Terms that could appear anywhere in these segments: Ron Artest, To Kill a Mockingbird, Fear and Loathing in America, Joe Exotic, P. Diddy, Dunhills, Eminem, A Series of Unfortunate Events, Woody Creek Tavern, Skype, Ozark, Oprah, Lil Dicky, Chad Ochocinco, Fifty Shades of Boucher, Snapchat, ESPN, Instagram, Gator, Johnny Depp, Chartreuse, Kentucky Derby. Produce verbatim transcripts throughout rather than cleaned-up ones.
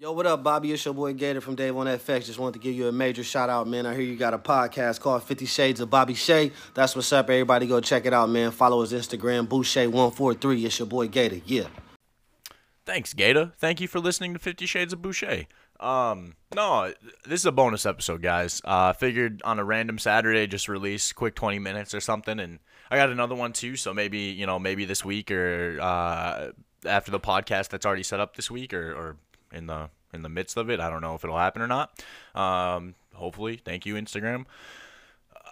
Yo, what up, Bobby? It's your boy Gator from Day One F X. Just wanted to give you a major shout out, man. I hear you got a podcast called Fifty Shades of Bobby Shea. That's what's up, everybody. Go check it out, man. Follow his Instagram, Boucher one four three. It's your boy Gator. Yeah. Thanks, Gator. Thank you for listening to Fifty Shades of Boucher. Um, no, this is a bonus episode, guys. Uh, figured on a random Saturday, just release quick twenty minutes or something, and I got another one too. So maybe you know, maybe this week or uh, after the podcast that's already set up this week, or. or in the in the midst of it. I don't know if it'll happen or not. Um, hopefully. Thank you, Instagram.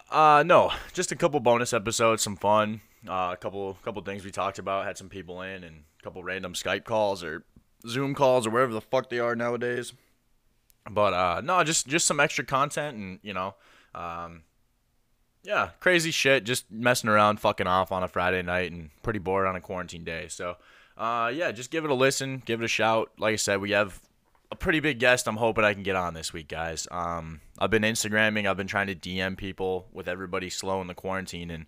Uh, no, just a couple bonus episodes, some fun, uh, a couple couple things we talked about, had some people in, and a couple random Skype calls or Zoom calls or wherever the fuck they are nowadays. But, uh, no, just, just some extra content and, you know, um, yeah, crazy shit, just messing around, fucking off on a Friday night and pretty bored on a quarantine day, so... Uh, yeah, just give it a listen, give it a shout. Like I said, we have a pretty big guest I'm hoping I can get on this week, guys. Um, I've been Instagramming, I've been trying to D M people with everybody slow in the quarantine, and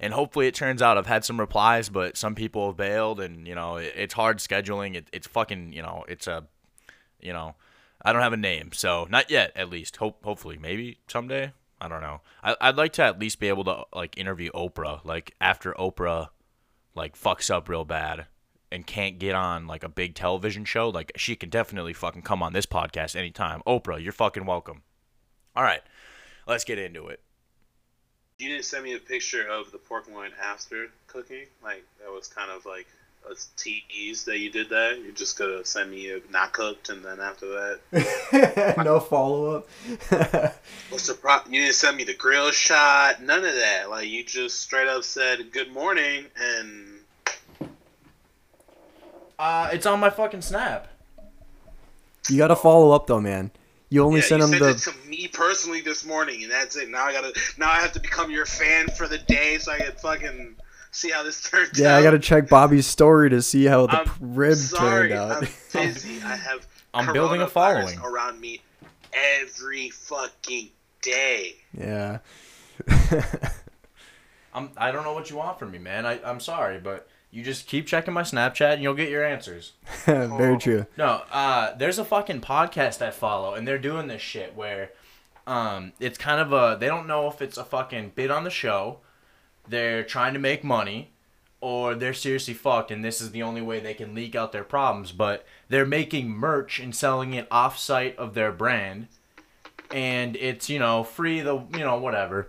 and hopefully it turns out. I've had some replies, but some people have bailed, and, you know, it, it's hard scheduling. It, it's fucking, you know, it's a, you know, I don't have a name, so not yet, at least. Hope, hopefully, maybe someday, I don't know. I, I'd like to at least be able to, like, interview Oprah, like, after Oprah, like, fucks up real bad and can't get on, like, a big television show. Like, she can definitely fucking come on this podcast anytime. Oprah, you're fucking welcome. All right, let's get into it. You didn't send me a picture of the pork loin after cooking. Like, that was kind of like a tease that you did that. You're just going to send me a not cooked, and then after that... no follow-up. What's the pro- You didn't send me the grill shot, none of that. Like, you just straight up said, good morning, and... Uh, it's on my fucking Snap. You gotta follow up though, man. You only yeah, sent him the. You sent it to me personally this morning, and that's it. Now I gotta. Now I have to become your fan for the day, so I can fucking see how this turns yeah, out. Yeah, I gotta check Bobby's story to see how the I'm rib sorry, turned out. I'm busy. I have. I'm building a following around me every fucking day. Yeah. I'm. I don't know what you want from me, man. I. I'm sorry, but. You just keep checking my Snapchat, and you'll get your answers. Very oh. true. No, uh, there's a fucking podcast I follow, and they're doing this shit where um, it's kind of a... They don't know if it's a fucking bid on the show, they're trying to make money, or they're seriously fucked, and this is the only way they can leak out their problems, but they're making merch and selling it off-site of their brand, and it's, you know, free, the you know, whatever.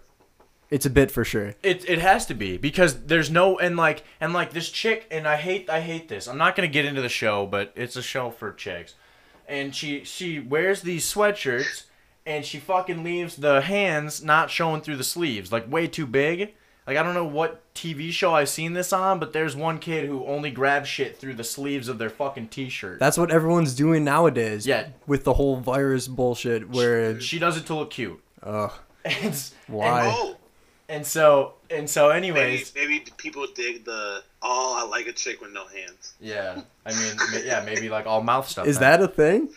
It's a bit for sure. It it has to be because there's no and like and like this chick and I hate I hate this. I'm not gonna get into the show, but it's a show for chicks, and she she wears these sweatshirts and she fucking leaves the hands not showing through the sleeves, like way too big. Like I don't know what T V show I've seen this on, but there's one kid who only grabs shit through the sleeves of their fucking T-shirt. That's what everyone's doing nowadays. Yeah, with the whole virus bullshit where she, she does it to look cute. Ugh. It's, Why? And, oh, And so, and so, anyways. Maybe, maybe people dig the, oh, I like a chick with no hands. Yeah. I mean, yeah, maybe like all mouth stuff. Is now. That a thing?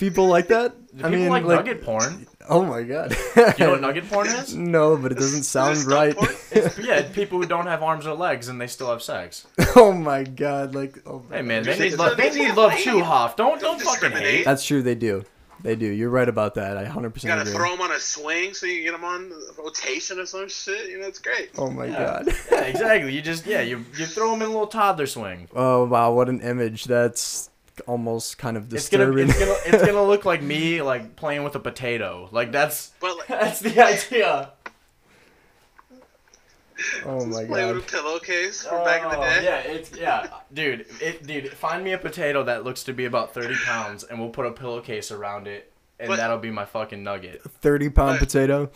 People like that? Do I people mean, like, like nugget porn. Oh, my God. Do you know what nugget porn is? No, but it doesn't sound right. It's, yeah, it's people who don't have arms or legs and they still have sex. Oh, my God. Like, oh my Hey, man, God. They, need love, they need love too, Hoff. Don't, don't fucking hate. That's true, they do. They do. You're right about that. I one hundred percent agree. You gotta agree. Throw them on a swing so you get them on rotation or some shit. You know, it's great. Oh, my yeah. God. Yeah, exactly. You just, yeah, you you throw them in a little toddler swing. Oh, wow. What an image. That's almost kind of disturbing. It's gonna, it's gonna, it's gonna look like me, like, playing with a potato. Like, that's, but like, that's the idea. Oh, my God. Play with a pillowcase from oh, back in the day. Yeah, it's, yeah. Dude, it, dude, find me a potato that looks to be about thirty pounds, and we'll put a pillowcase around it, and but, that'll be my fucking nugget. thirty-pound potato?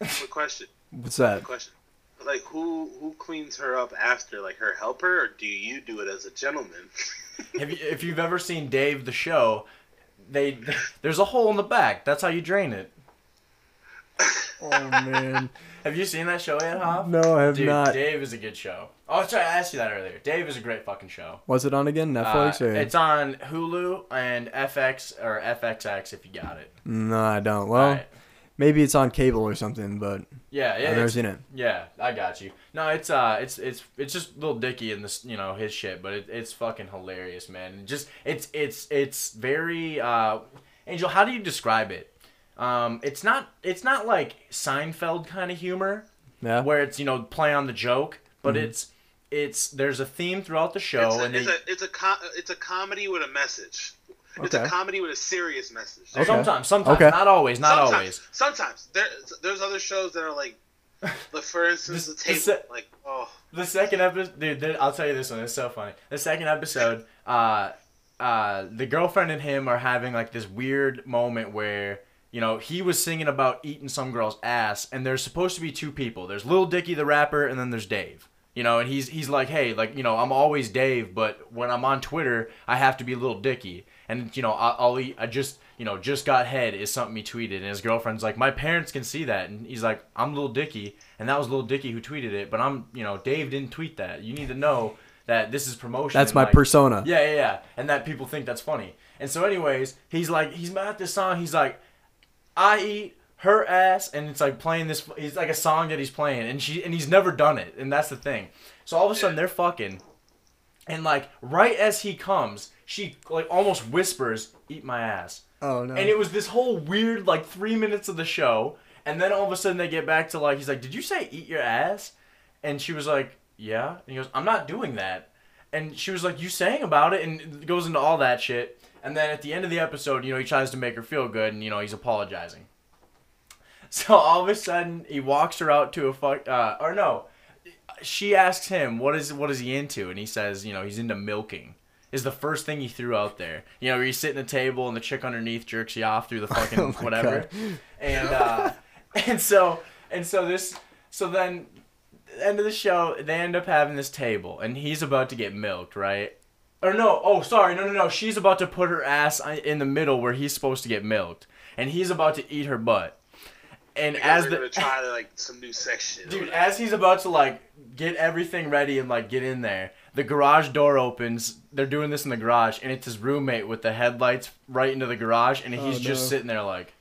Quick question. What's that? Question. Like, who who cleans her up after? Like, her helper, or do you do it as a gentleman? Have you, if you've ever seen Dave, the show, they there's a hole in the back. That's how you drain it. Oh, man. Have you seen that show yet, Hoff? No, I have Dude, not. Dude, Dave is a good show. Oh, sorry, I asked you that earlier. Dave is a great fucking show. Was it on again? Netflix? Uh, or? It's on Hulu and F X or F X X if you got it. No, I don't. Well, right. Maybe it's on cable or something, but yeah, it, I've never seen it. Yeah, I got you. No, it's uh, it's it's it's just Lil Dicky and this, you know, his shit, but it, it's fucking hilarious, man. Just it's it's it's very uh, Angel. How do you describe it? Um, it's not it's not like Seinfeld kind of humor, yeah, where it's, you know, play on the joke, but mm-hmm. it's it's there's a theme throughout the show, it's a, and it's they, a it's a com- it's a comedy with a message. Okay. It's a comedy with a serious message. Okay. Sometimes, sometimes, okay. not always, not sometimes, always. Sometimes there, there's other shows that are like, the, for instance, the, the Table. The se- like, oh, the second episode, dude. I'll tell you this one. It's so funny. The second episode, uh, uh, the girlfriend and him are having like this weird moment where, you know, he was singing about eating some girl's ass, and there's supposed to be two people. There's Lil Dicky the rapper, and then there's Dave. You know, and he's he's like, hey, like, you know, I'm always Dave, but when I'm on Twitter, I have to be Lil Dicky. And, you know, I'll eat, I just, you know, just got head is something he tweeted. And his girlfriend's like, my parents can see that. And he's like, I'm Lil Dicky. And that was Lil Dicky who tweeted it. But I'm, you know, Dave didn't tweet that. You need to know that this is promotion. That's my like, persona. Yeah, yeah, yeah. And that people think that's funny. And so anyways, he's like, he's at this song. He's like, I eat her ass. And it's like playing this, it's like a song that he's playing. And she, and he's never done it. And that's the thing. So all of a sudden they're fucking. And like, right as he comes, she like almost whispers, eat my ass. Oh, no. And it was this whole weird, like, three minutes of the show. And then all of a sudden they get back to, like, he's like, did you say eat your ass? And she was like, yeah. And he goes, I'm not doing that. And she was like, you sang about it? And it goes into all that shit. And then at the end of the episode, you know, he tries to make her feel good. And, you know, he's apologizing. So all of a sudden he walks her out to a fuck... Uh, or no. She asks him, what is what is he into? And he says, you know, he's into milking. Is the first thing he threw out there. You know, where you sit at a table and the chick underneath jerks you off through the fucking oh whatever. God. And uh, and so and so this so then the end of the show, they end up having this table and he's about to get milked, right? Or no, oh sorry, no no no, she's about to put her ass in the middle where he's supposed to get milked and he's about to eat her butt. And because as the try to, like some new section, dude, as he's about to like get everything ready and like get in there, the garage door opens. They're doing this in the garage, and it's his roommate with the headlights right into the garage, and he's oh, just no. sitting there like,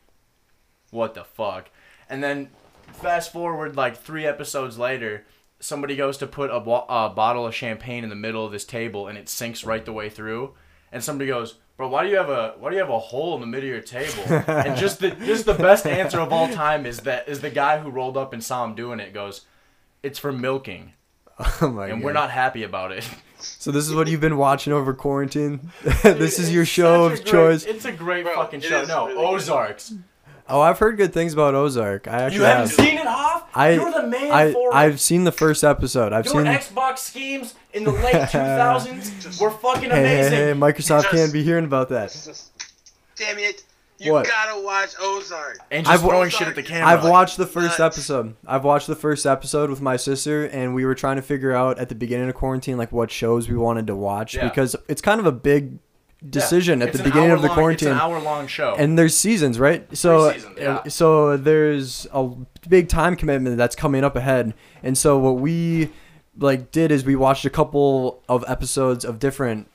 "What the fuck?" And then fast forward like three episodes later, somebody goes to put a, bo- a bottle of champagne in the middle of this table, and it sinks right the way through. And somebody goes, bro, why do you have a why do you have a hole in the middle of your table? And just the just the best answer of all time is that is the guy who rolled up and saw him doing it goes, it's for milking. Oh my and God. We're not happy about it. So this is what you've been watching over quarantine. Dude, this is your show of great, choice. It's a great bro, fucking show. No, really Ozarks. Good. Oh, I've heard good things about Ozark. I actually you haven't have. seen it, Hoff? I, You're the man I, for it. I've seen the first episode. I've Your seen Xbox schemes in the late two thousands were fucking amazing. Hey, hey, hey Microsoft just, can't be hearing about that. Just, damn it. You what? Gotta watch Ozark. And just I've, throwing Ozark, shit at the camera. I've like, watched the first nuts. episode. I've watched the first episode with my sister, and we were trying to figure out at the beginning of quarantine like what shows we wanted to watch yeah. because it's kind of a big... decision yeah. at it's the beginning of the long, quarantine. It's an hour-long show. And there's seasons, right? So, seasons, yeah. so there's a big time commitment that's coming up ahead. And so what we like did is we watched a couple of episodes of different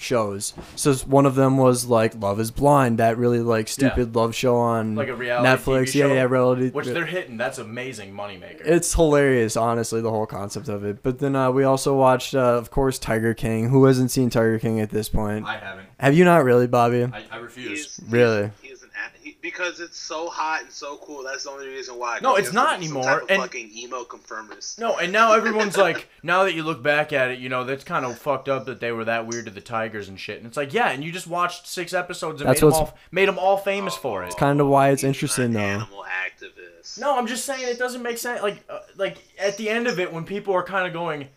shows. So one of them was like Love Is Blind, that really like stupid yeah. love show on like a reality Netflix. T V show, yeah, yeah, reality. Which they're hitting. That's amazing moneymaker. It's hilarious, honestly, the whole concept of it. But then uh, we also watched, uh, of course, Tiger King. Who hasn't seen Tiger King at this point? I haven't. Have you not really, Bobby? I, I refuse. He's, really? He's an he, because it's so hot and so cool. That's the only reason why. No, it's not anymore. Some type of and, fucking emo confirmist. No, and now everyone's like, now that you look back at it, you know, that's kind of fucked up that they were that weird to the Tigers and shit. And it's like, yeah, and you just watched six episodes and made them, all, made them all famous oh, for it. It's kind of why it's interesting, though. Animal activists. No, I'm just saying it doesn't make sense. Like, uh, like at the end of it, when people are kind of going,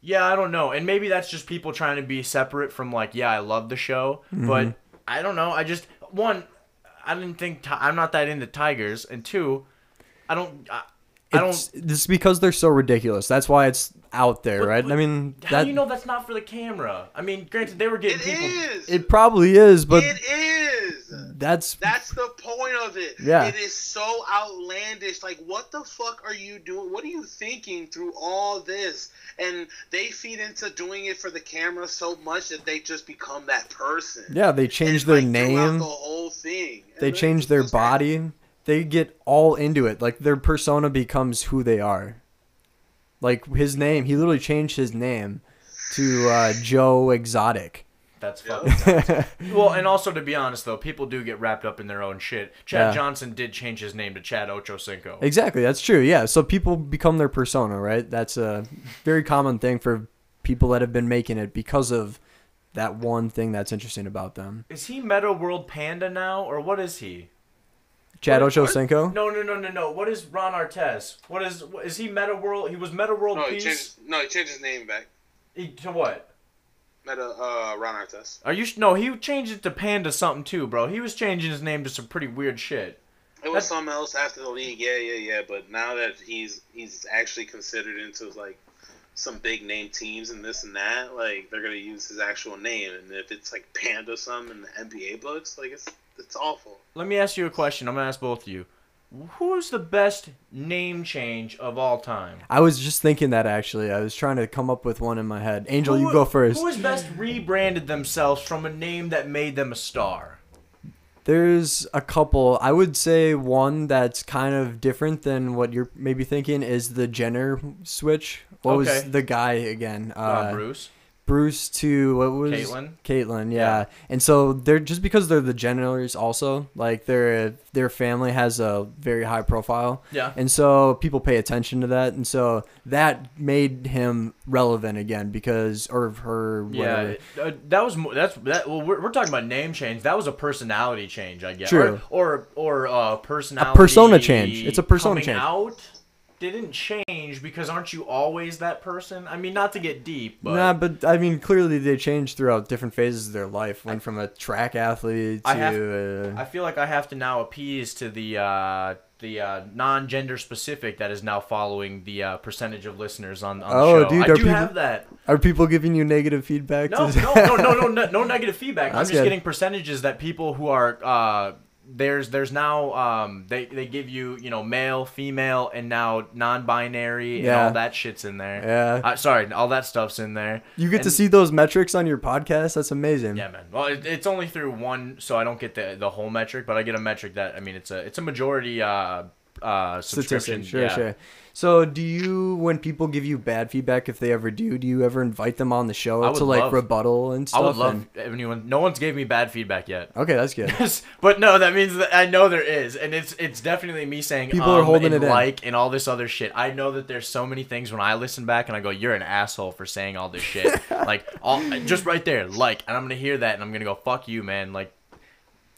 yeah, I don't know. And maybe that's just people trying to be separate from like, yeah, I love the show. Mm-hmm. But I don't know. I just, one... I didn't think t- I'm not that into Tigers, and two, I don't. I, I don't. It's, it's because they're so ridiculous. That's why it's out there, but, right? But I mean, how that, do you know that's not for the camera? I mean, granted, they were getting it people. It is. It probably is, but it is. That's that's the point of it. Yeah. It is so outlandish. Like, what the fuck are you doing? What are you thinking through all this? And they feed into doing it for the camera so much that they just become that person. Yeah, they change and, their like, name. The whole thing. They change their body. they get all into it. Like, their persona becomes who they are. Like, his name, he literally changed his name to uh, Joe Exotic. That's fucking yeah. Well, and also, to be honest, though, people do get wrapped up in their own shit. Chad yeah. Johnson did change his name to Chad Ochocinco. Exactly. That's true. Yeah. So people become their persona, right? That's a very common thing for people that have been making it because of that one thing that's interesting about them. Is he Meta World Panda now, or what is he? Chad Ochocinco? No, no, no, no, no. What is Ron Artest? What is... Is he Meta World... He was Meta World no, Peace? He changed, no, he changed his name back. He, to what? Meta uh, Ron Artest. Are you... No, he changed it to Panda something too, bro. He was changing his name to some pretty weird shit. It was That's, something else after the league. Yeah, yeah, yeah. But now that he's he's actually considered into, like, some big name teams and this and that, like, they're going to use his actual name. And if it's, like, Panda something in the N B A books, like, it's... It's awful. Let me ask you a question. I'm going to ask both of you. Who's the best name change of all time? I was just thinking that, actually. I was trying to come up with one in my head. Angel, who, you go first. Who has best rebranded themselves from a name that made them a star? There's a couple. I would say one that's kind of different than what you're maybe thinking is the Jenner switch. What okay. was the guy again? Uh, uh, Bruce. Bruce to what was Caitlin? Caitlin, yeah. yeah. And so they're just because they're the Jenners also, like their their family has a very high profile. Yeah. And so people pay attention to that, and so that made him relevant again because or her. Whatever. Yeah. Uh, that was that's that. Well, we're, we're talking about name change. That was a personality change, I guess. True. Or or, or uh, personality. A persona change. It's a persona change. Out? Didn't change because aren't you always that person? I mean, not to get deep, but... Nah, but, I mean, clearly they changed throughout different phases of their life. Went I, from a track athlete to... I, have, uh, I feel like I have to now appease to the uh, the uh, non-gender specific that is now following the uh, percentage of listeners on, on oh, the show. Dude, I do people, have that. Are people giving you negative feedback? No, no, no, no, no, no, no negative feedback. That's I'm just good. Getting percentages that people who are... Uh, There's there's now um they, they give you, you know, male, female, and now non-binary, yeah. and all that shit's in there. Yeah. Uh, sorry, all that stuff's in there. You get and, to see those metrics on your podcast? That's amazing. Yeah, man. Well, it, it's only through one, so I don't get the the whole metric, but I get a metric that, I mean, it's a it's a majority uh uh subscription. Sure, yeah. sure. So do you, when people give you bad feedback, if they ever do, do you ever invite them on the show to like love, rebuttal and stuff? I would love and, anyone. No one's gave me bad feedback yet. Okay, that's good. But no, that means that I know there is, and it's it's definitely me saying people um, are holding and it like in. And all this other shit. I know that there's so many things when I listen back and I go, "You're an asshole for saying all this shit." Like all just right there, like, and I'm gonna hear that and I'm gonna go, "Fuck you, man!" Like.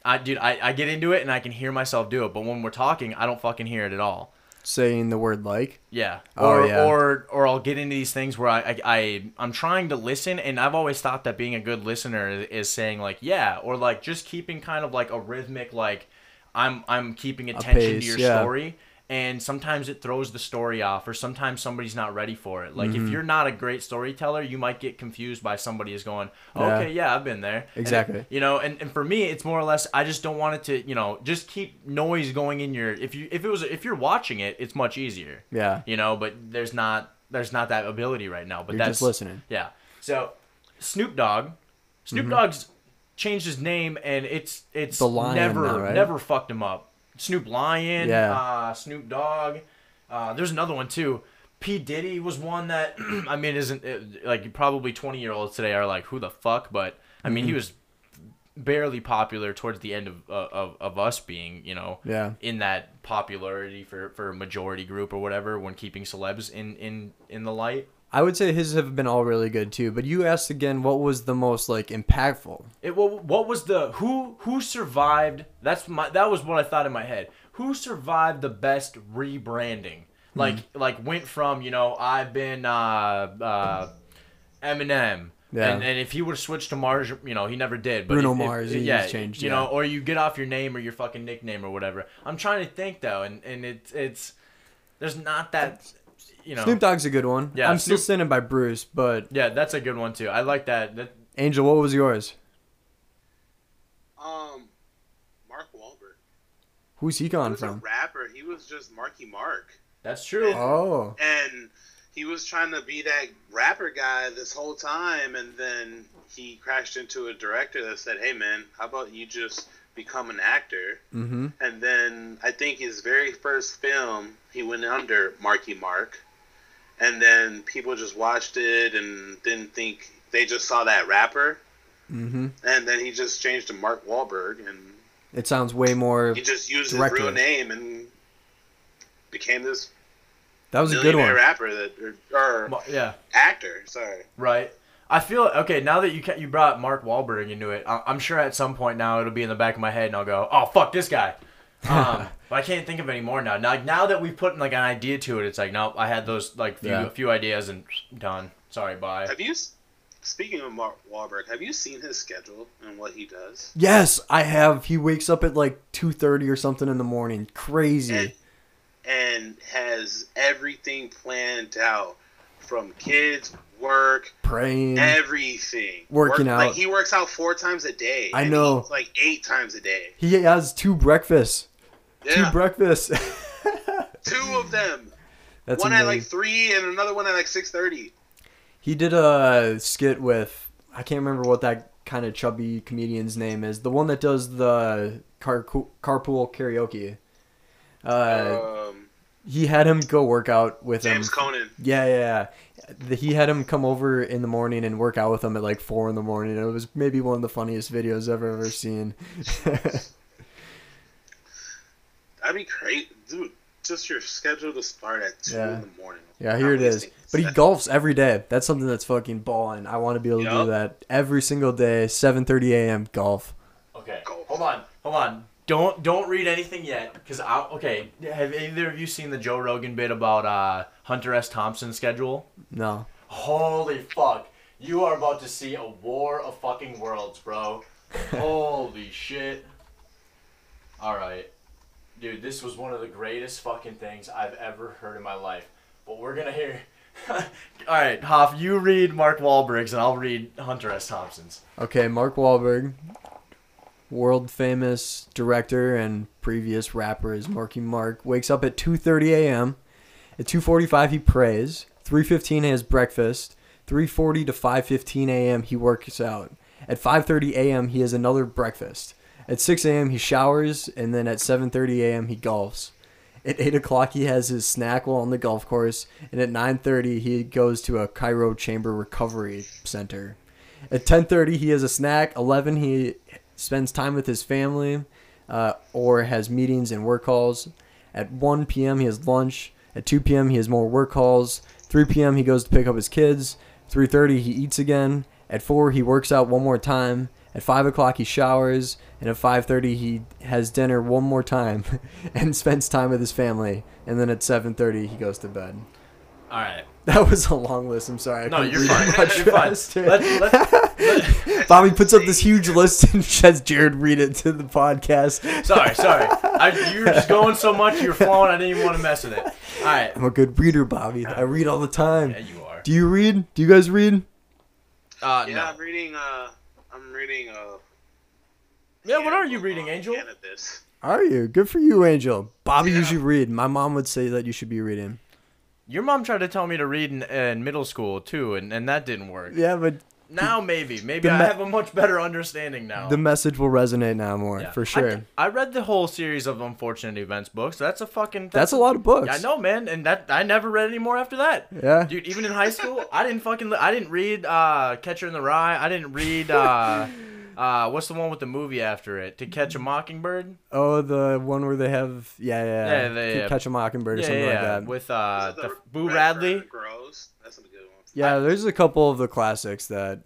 I dude, I, I get into it and I can hear myself do it, but when we're talking, I don't fucking hear it at all. Saying the word like? Yeah. Or oh, yeah. or or I'll get into these things where I, I, I, I'm trying to listen, and I've always thought that being a good listener is, is saying like, yeah, or like just keeping kind of like a rhythmic, like I'm I'm keeping attention pace, to your yeah. story. And sometimes it throws the story off, or sometimes somebody's not ready for it. Like, mm-hmm. if you're not a great storyteller, you might get confused by somebody who's going, oh, yeah. okay, yeah, I've been there. Exactly. It, you know, and, and for me, it's more or less, I just don't want it to, you know, just keep noise going in your, if you, if it was, if you're watching it, it's much easier. Yeah. You know, but there's not, there's not that ability right now, but you're that's just listening. Yeah. So Snoop Dogg, Snoop mm-hmm. Dogg's changed his name, and it's, it's the Lion never, now, right? never fucked him up. Snoop Lion, yeah. uh, Snoop Dogg. Uh, there's another one, too. P. Diddy was one that, I mean, isn't it, like probably twenty-year-olds today are like, who the fuck? But, I mean, he was barely popular towards the end of uh, of, of us being, you know, yeah. in that popularity for, for majority group or whatever when keeping celebs in, in, in the light. I would say his have been all really good, too. But you asked again, what was the most, like, impactful? It what, what was the... Who who survived... That's my. That was what I thought in my head. Who survived the best rebranding? Like, mm-hmm. like went from, you know, I've been uh, uh, Eminem. Yeah. And, and if he would have switched to Mars, you know, he never did. But Bruno if, Mars, if, yeah, changed. You yeah. know, or you get off your name or your fucking nickname or whatever. I'm trying to think, though, and, and it, it's... There's not that... You know, Snoop Dogg's a good one. Yeah, I'm Snoop, still standing by Bruce, but... Yeah, that's a good one, too. I like that. that. Angel, what was yours? Um, Mark Wahlberg. Who's he gone he was from? He a rapper. He was just Marky Mark. That's true. And, oh. And he was trying to be that rapper guy this whole time, and then he crashed into a director that said, hey, man, how about you just become an actor? Mm-hmm. And then I think his very first film, he went under Marky Mark, and then people just watched it and didn't think, they just saw that rapper. Mm-hmm. And then he just changed to Mark Wahlberg, and it sounds way more. He just used directive. His real name and became this. That was a good one. Rapper that or, or yeah actor. Sorry. Right. I feel okay now that you you brought Mark Wahlberg into it. I'm sure at some point now it'll be in the back of my head, and I'll go, "Oh fuck this guy," um, but I can't think of any more now. Now now that we've put like an idea to it, it's like, nope, I had those like few, yeah. a few ideas and done. Sorry, bye. Have you? Speaking of Mark Wahlberg, have you seen his schedule and what he does? Yes, I have. He wakes up at like two thirty or something in the morning. Crazy. And, and has everything planned out from kids, work, praying, everything. Working work, out. Like he works out four times a day. I know. Like eight times a day. He has two breakfasts. Yeah. Two breakfasts. Two of them. That's one amazing. At like three and another one at like six thirty. He did a skit with, I can't remember what that kind of chubby comedian's name is. The one that does the car, carpool karaoke. Uh, um, he had him go work out with James him. James Conan. Yeah, yeah, yeah. He had him come over in the morning and work out with him at like four in the morning. It was maybe one of the funniest videos I've ever seen. That'd be great, dude. Just your schedule to start at two yeah. in the morning. Yeah, here it is. But he golfs every day. That's something that's fucking balling. I want to be able to yep. do that every single day, seven thirty a.m. golf. Okay, golf. hold on, hold on. Don't don't read anything yet, because I okay. Have either of you seen the Joe Rogan bit about uh, Hunter S. Thompson's schedule? No. Holy fuck! You are about to see a war of fucking worlds, bro. Holy shit! All right. Dude, this was one of the greatest fucking things I've ever heard in my life. But we're going to hear... All right, Hoff, you read Mark Wahlberg's and I'll read Hunter S. Thompson's. Okay, Mark Wahlberg, world-famous director and previous rapper is Marky Mark, wakes up at two thirty a.m. At two forty-five, he prays. three fifteen, he has breakfast. three forty to five fifteen a.m., he works out. At five thirty a.m., he has another breakfast. At six a.m. he showers, and then at seven thirty a.m. he golfs. At eight o'clock he has his snack while on the golf course, and at nine thirty he goes to a Cairo Chamber Recovery Center. At ten thirty he has a snack. eleven he spends time with his family uh, or has meetings and work calls. At one p.m. he has lunch. At two p.m. he has more work calls. three p.m. he goes to pick up his kids. three thirty he eats again. At four he works out one more time. At five o'clock, he showers, and at five thirty, he has dinner one more time and spends time with his family. And then at seven thirty, he goes to bed. All right. That was a long list. I'm sorry. I no, you're fine. You're fine. Let's, let's, let's, Bobby puts up this huge list and says, Jared, read it to the podcast. Sorry, sorry. I, you're just going so much, you're flowing, I didn't even want to mess with it. All right. I'm a good reader, Bobby. I read all the time. Yeah, you are. Do you read? Do you guys read? Uh, yeah, no. I'm reading... Uh... I'm reading a... Yeah, what are you reading, Angel? Cannabis. Are you? Good for you, Angel. Bobby yeah. usually read. My mom would say that you should be reading. Your mom tried to tell me to read in, in middle school, too, and, and that didn't work. Yeah, but... Now, maybe. Maybe I me- have a much better understanding now. The message will resonate now more, yeah. for sure. I, I read the whole series of Unfortunate Events books. That's a fucking... That's, that's a lot of books. I know, man. And that I never read any more after that. Yeah. Dude, even in high school, I didn't fucking... I didn't read uh, Catcher in the Rye. I didn't read... Uh, uh, what's the one with the movie after it? To Catch a Mockingbird? Oh, the one where they have... Yeah, yeah, yeah. yeah, they, to yeah. Catch a Mockingbird or yeah, something yeah, like yeah. that. With uh, the the Boo Radley. Grows. That's a good one. Yeah, there's a couple of the classics that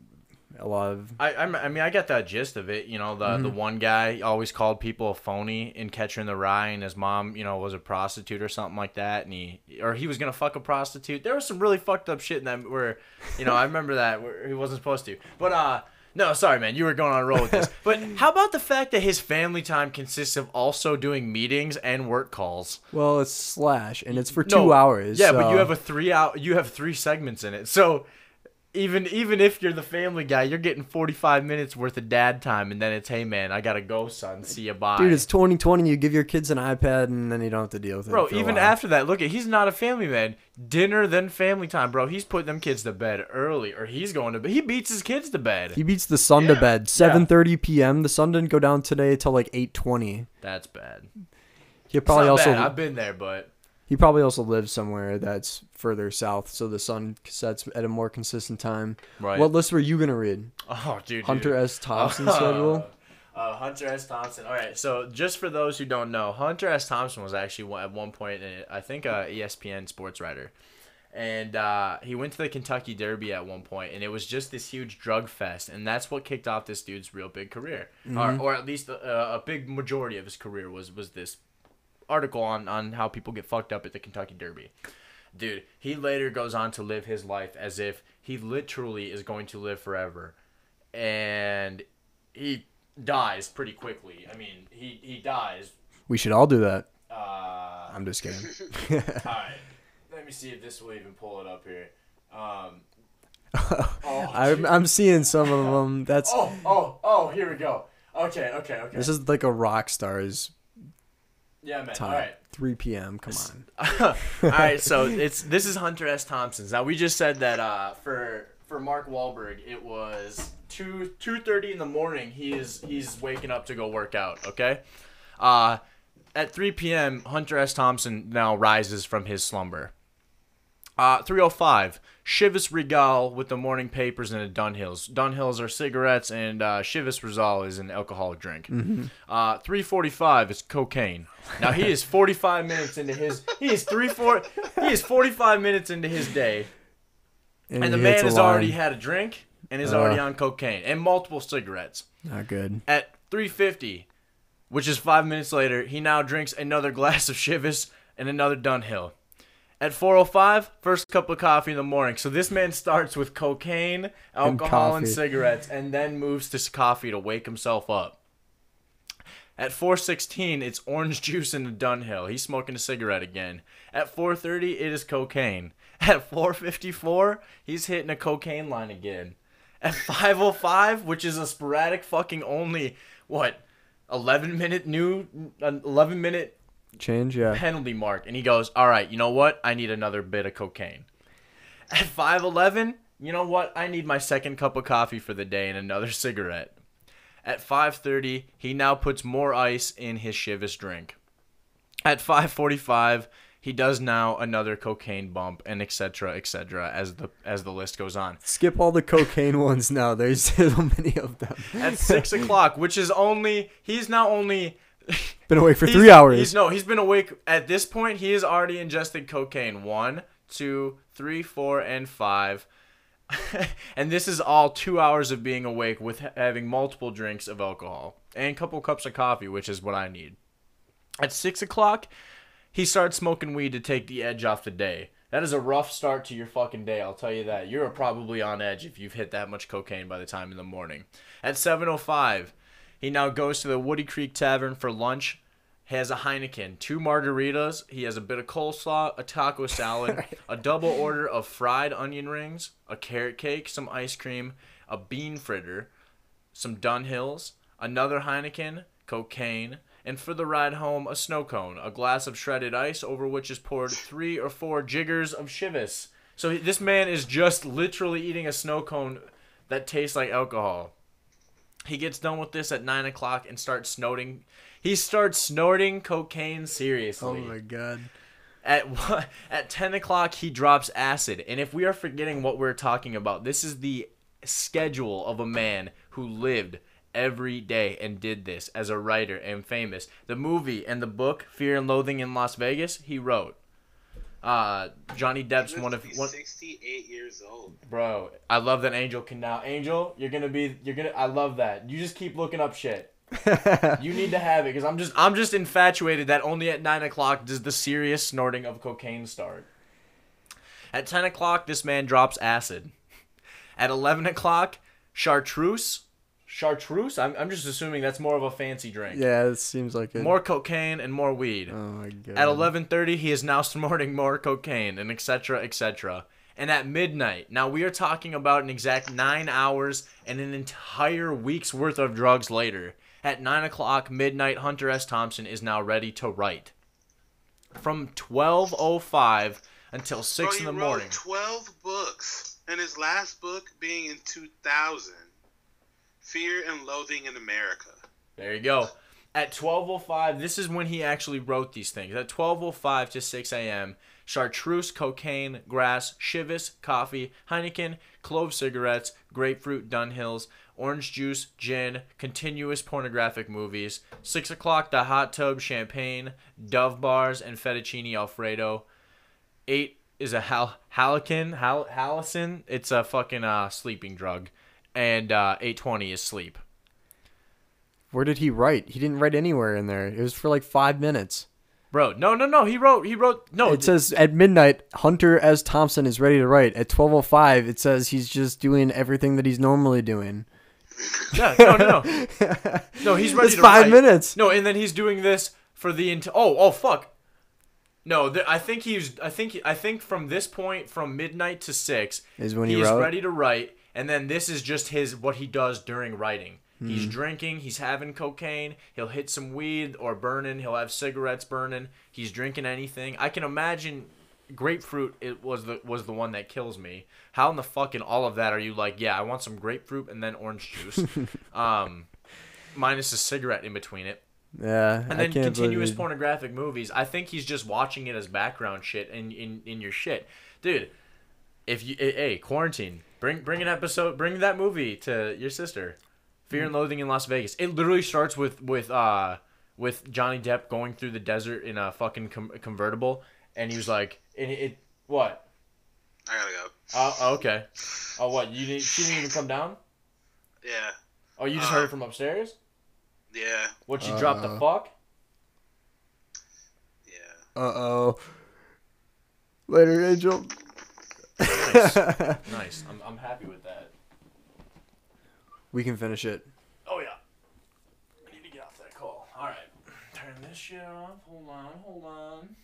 a lot of... I I mean, I got that gist of it. You know, the, mm-hmm. the one guy always called people a phony in Catcher in the Rye, and his mom, you know, was a prostitute or something like that, and he or he was going to fuck a prostitute. There was some really fucked up shit in that where, you know, I remember that, where he wasn't supposed to. But, uh, no, sorry, man, you were going on a roll with this. But how about the fact that his family time consists of also doing meetings and work calls? Well, it's slash, and it's for two no, hours. Yeah, so. But you have a three hour, you have three segments in it. So even even if you're the family guy, you're getting forty-five minutes worth of dad time, and then it's, hey, man, I got to go, son. See you, bye. Dude, it's twenty twenty. You give your kids an iPad, and then you don't have to deal with it. Bro, even after that, look, at he's not a family man. Dinner, then family time, bro. He's putting them kids to bed early, or he's going to bed. He beats his kids to bed. He beats the sun yeah. to bed. seven thirty p.m. The sun didn't go down today till like eight twenty. That's bad. He probably it's not also bad. I've been there, but... He probably also lives somewhere that's further south, so the sun sets at a more consistent time. Right. What list were you going to read? Oh, dude. Hunter dude. S. Thompson schedule? Uh, Hunter S. Thompson. All right, so just for those who don't know, Hunter S. Thompson was actually at one point, I think, an E S P N sports writer. And uh, he went to the Kentucky Derby at one point, and it was just this huge drug fest, and that's what kicked off this dude's real big career. Mm-hmm. Or, or at least a, a big majority of his career was, was this article on on how people get fucked up at the Kentucky Derby. Dude, he later goes on to live his life as if he literally is going to live forever, and he dies pretty quickly. I mean, he he dies. We should all do that. uh I'm just kidding. All right, let me see if this will even pull it up here. um oh, I'm, I'm seeing some of them. That's oh oh oh here we go. Okay okay okay This is like a rock star's Yeah, man. Time. All right. three p.m. Come on. All right. So it's this is Hunter S. Thompson's. Now we just said that uh, for for Mark Wahlberg it was two two thirty in the morning. He is he's waking up to go work out. Okay. Uh, at three p.m. Hunter S. Thompson now rises from his slumber. Uh, three o five. Chivas Regal with the morning papers and a Dunhills. Dunhills are cigarettes, and uh, Chivas Regal is an alcoholic drink. Mm-hmm. Uh, three forty-five is cocaine. Now he is forty-five minutes into his. He is three four. He is forty-five minutes into his day, and, and the man has line. already had a drink and is uh, already on cocaine and multiple cigarettes. Not good. At three fifty, which is five minutes later, he now drinks another glass of Chivas and another Dunhill. At four oh five, first cup of coffee in the morning. So this man starts with cocaine, alcohol, and, and cigarettes, and then moves to coffee to wake himself up. At four sixteen, it's orange juice in the Dunhill. He's smoking a cigarette again. At four thirty, it is cocaine. At four fifty-four, he's hitting a cocaine line again. At five oh five, which is a sporadic fucking only, what, eleven-minute new, eleven-minute... change, yeah. Penalty mark, and he goes, all right, you know what? I need another bit of cocaine. At five eleven, you know what? I need my second cup of coffee for the day and another cigarette. At five thirty, he now puts more ice in his Chivas drink. At five forty-five, he does now another cocaine bump, and et cetera, et cetera, as the as the list goes on. Skip all the cocaine ones now. There's so many of them. At six o'clock, which is only – he's now only – been awake for he's, three hours. He's, no, he's been awake. At this point, he has already ingested cocaine. One, two, three, four, and five. And this is all two hours of being awake with ha- having multiple drinks of alcohol and a couple cups of coffee, which is what I need. At six o'clock, he starts smoking weed to take the edge off the day. That is a rough start to your fucking day, I'll tell you that. You're probably on edge if you've hit that much cocaine by the time in the morning. At seven oh five... he now goes to the Woody Creek Tavern for lunch, has a Heineken, two margaritas, he has a bit of coleslaw, a taco salad, a double order of fried onion rings, a carrot cake, some ice cream, a bean fritter, some Dunhills, another Heineken, cocaine, and for the ride home, a snow cone, a glass of shredded ice over which is poured three or four jiggers of Chivas. So this man is just literally eating a snow cone that tastes like alcohol. He gets done with this at nine o'clock and starts snorting. He starts snorting cocaine seriously. Oh, my God. At at ten o'clock, he drops acid. And if we are forgetting what we're talking about, this is the schedule of a man who lived every day and did this as a writer and famous. The movie and the book, Fear and Loathing in Las Vegas, he wrote. Uh, Johnny Depp's one of one, sixty-eight years old. Bro, I love that Angel can now. Angel, you're gonna be, you're gonna. I love that. You just keep looking up shit. You need to have it because I'm just, I'm just infatuated that only at nine o'clock does the serious snorting of cocaine start. At ten o'clock, this man drops acid. At eleven o'clock, Chartreuse. Chartreuse? I'm I'm just assuming that's more of a fancy drink. Yeah, it seems like it. More cocaine and more weed. Oh, my God. At eleven thirty, he is now snorting more cocaine and et cetera, et cetera. and at midnight. Now, we are talking about an exact nine hours and an entire week's worth of drugs later. At nine o'clock, midnight, Hunter S. Thompson is now ready to write. From twelve oh five until six in the morning. He wrote twelve books, and his last book being in two thousand, Fear and Loathing in America. There you go. At twelve oh five, this is when he actually wrote these things. At twelve oh five to six a.m., Chartreuse, cocaine, grass, Chivas, coffee, Heineken, clove cigarettes, grapefruit, Dunhills, orange juice, gin, continuous pornographic movies. six o'clock, the hot tub, champagne, Dove bars, and fettuccine alfredo. eight is a hal- halocan, hal- halicin. It's a fucking uh, sleeping drug. And uh, eight twenty is sleep. Where did he write? He didn't write anywhere in there. It was for like five minutes. Bro, no, no, no. He wrote, he wrote, no. It says at midnight, Hunter S. Thompson is ready to write. At twelve oh five, it says he's just doing everything that he's normally doing. Yeah, no, no, no. No, he's ready it's to five write. minutes. No, and then he's doing this for the, int- oh, oh, fuck. No, th- I think he's, I think, I think from this point, from midnight to six, is when he he's wrote? ready to write. And then this is just his, what he does during writing. He's drinking, he's having cocaine, he'll hit some weed or burning, he'll have cigarettes burning, he's drinking anything. I can imagine grapefruit it was the was the one that kills me. How in the fuck in all of that are you like, yeah, I want some grapefruit and then orange juice. um, minus a cigarette in between it. Yeah, and then continuous pornographic movies. I think he's just watching it as background shit in, in, in your shit. Dude, if you hey, quarantine, bring bring an episode, bring that movie to your sister. Fear and Loathing in Las Vegas. It literally starts with with uh with Johnny Depp going through the desert in a fucking com- convertible, and he was like, "It, it what?" I gotta go. Oh, uh, okay. Oh, what you didn't? She didn't even come down. Yeah. Oh, you just uh, heard it from upstairs. Yeah. What she uh, dropped the fuck? Yeah. Uh oh. Later, Angel. Nice. Nice. I'm I'm happy with that. We can finish it. Oh, yeah. I need to get off that call. All right. Turn this shit off. Hold on. Hold on.